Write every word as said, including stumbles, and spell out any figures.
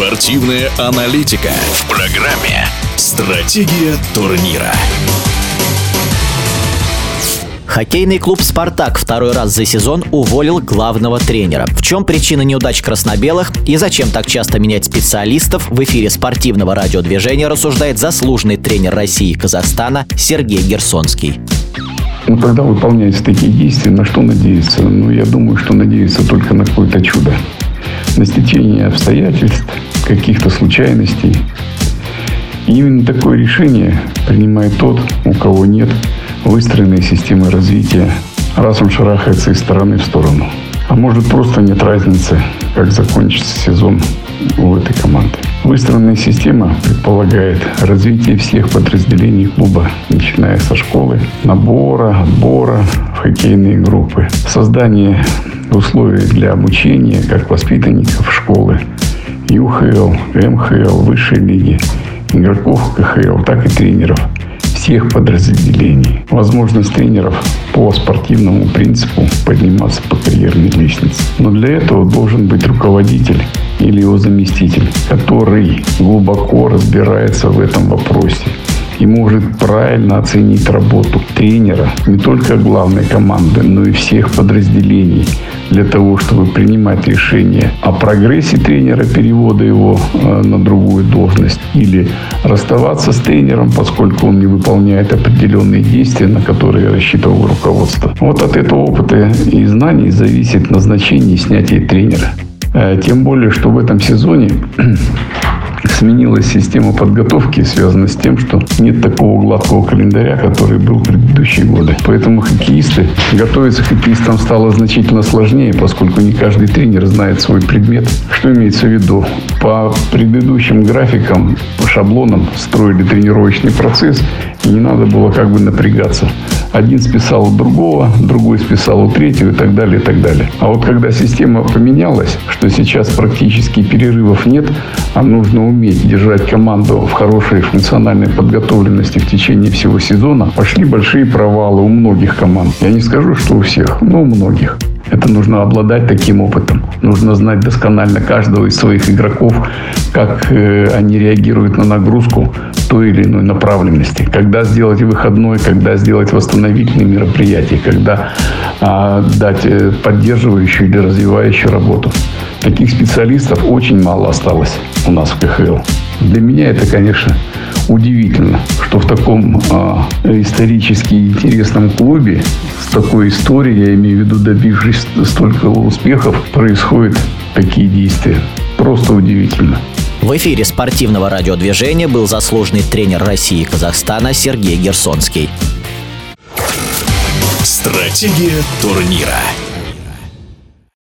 Спортивная аналитика в программе «Стратегия турнира». Хоккейный клуб «Спартак» второй раз за сезон уволил главного тренера. В чем причина неудач краснобелых и зачем так часто менять специалистов, в эфире спортивного радиодвижения рассуждает заслуженный тренер России и Казахстана Сергей Герсонский. Ну, когда выполняются такие действия, на что надеяться? Ну, я думаю, что надеяться только на какое-то чудо. На стечение обстоятельств, каких-то случайностей. И именно такое решение принимает тот, у кого нет выстроенной системы развития, раз он шарахается из стороны в сторону. А может, просто нет разницы, как закончится сезон у этой команды. Выстроенная система предполагает развитие всех подразделений клуба, начиная со школы, набора, отбора в хоккейные группы, создание условий для обучения как воспитанников школы, ЮХЛ, эм ха эл, высшей лиги, игроков ка ха эл, так и тренеров всех подразделений. Возможность тренеров по спортивному принципу подниматься по карьерной лестнице. Но для этого должен быть руководитель или его заместитель, который глубоко разбирается в этом вопросе и может правильно оценить работу тренера не только главной команды, но и всех подразделений для того, чтобы принимать решение о прогрессе тренера, перевода его на другую должность или расставаться с тренером, поскольку он не выполняет определенные действия, на которые рассчитывало руководство. Вот от этого опыта и знаний зависит назначение и снятие тренера. Тем более, что в этом сезоне сменилась система подготовки, связанная с тем, что нет такого гладкого календаря, который был в предыдущие годы. Поэтому хоккеисты, готовиться к хоккеистам стало значительно сложнее, поскольку не каждый тренер знает свой предмет. Что имеется в виду? По предыдущим графикам, по шаблонам строили тренировочный процесс, и не надо было как бы напрягаться. Один списал у другого, другой списал у третьего и так далее, и так далее. А вот когда система поменялась, что сейчас практически перерывов нет, а нужно уметь держать команду в хорошей функциональной подготовленности в течение всего сезона, пошли большие провалы у многих команд. Я не скажу, что у всех, но у многих. Это нужно обладать таким опытом. Нужно знать досконально каждого из своих игроков, как э, они реагируют на нагрузку той или иной направленности. Когда сделать выходной, когда сделать восстановительные мероприятия, когда э, дать э, поддерживающую или развивающую работу. Таких специалистов очень мало осталось у нас в ка ха эл. Для меня это, конечно, удивительно, что в таком э, исторически интересном клубе с такой историей, я имею в виду добившись столько успехов, происходят такие действия. Просто удивительно. В эфире спортивного радиодвижения был заслуженный тренер России и Казахстана Сергей Герсонский. Стратегия турнира.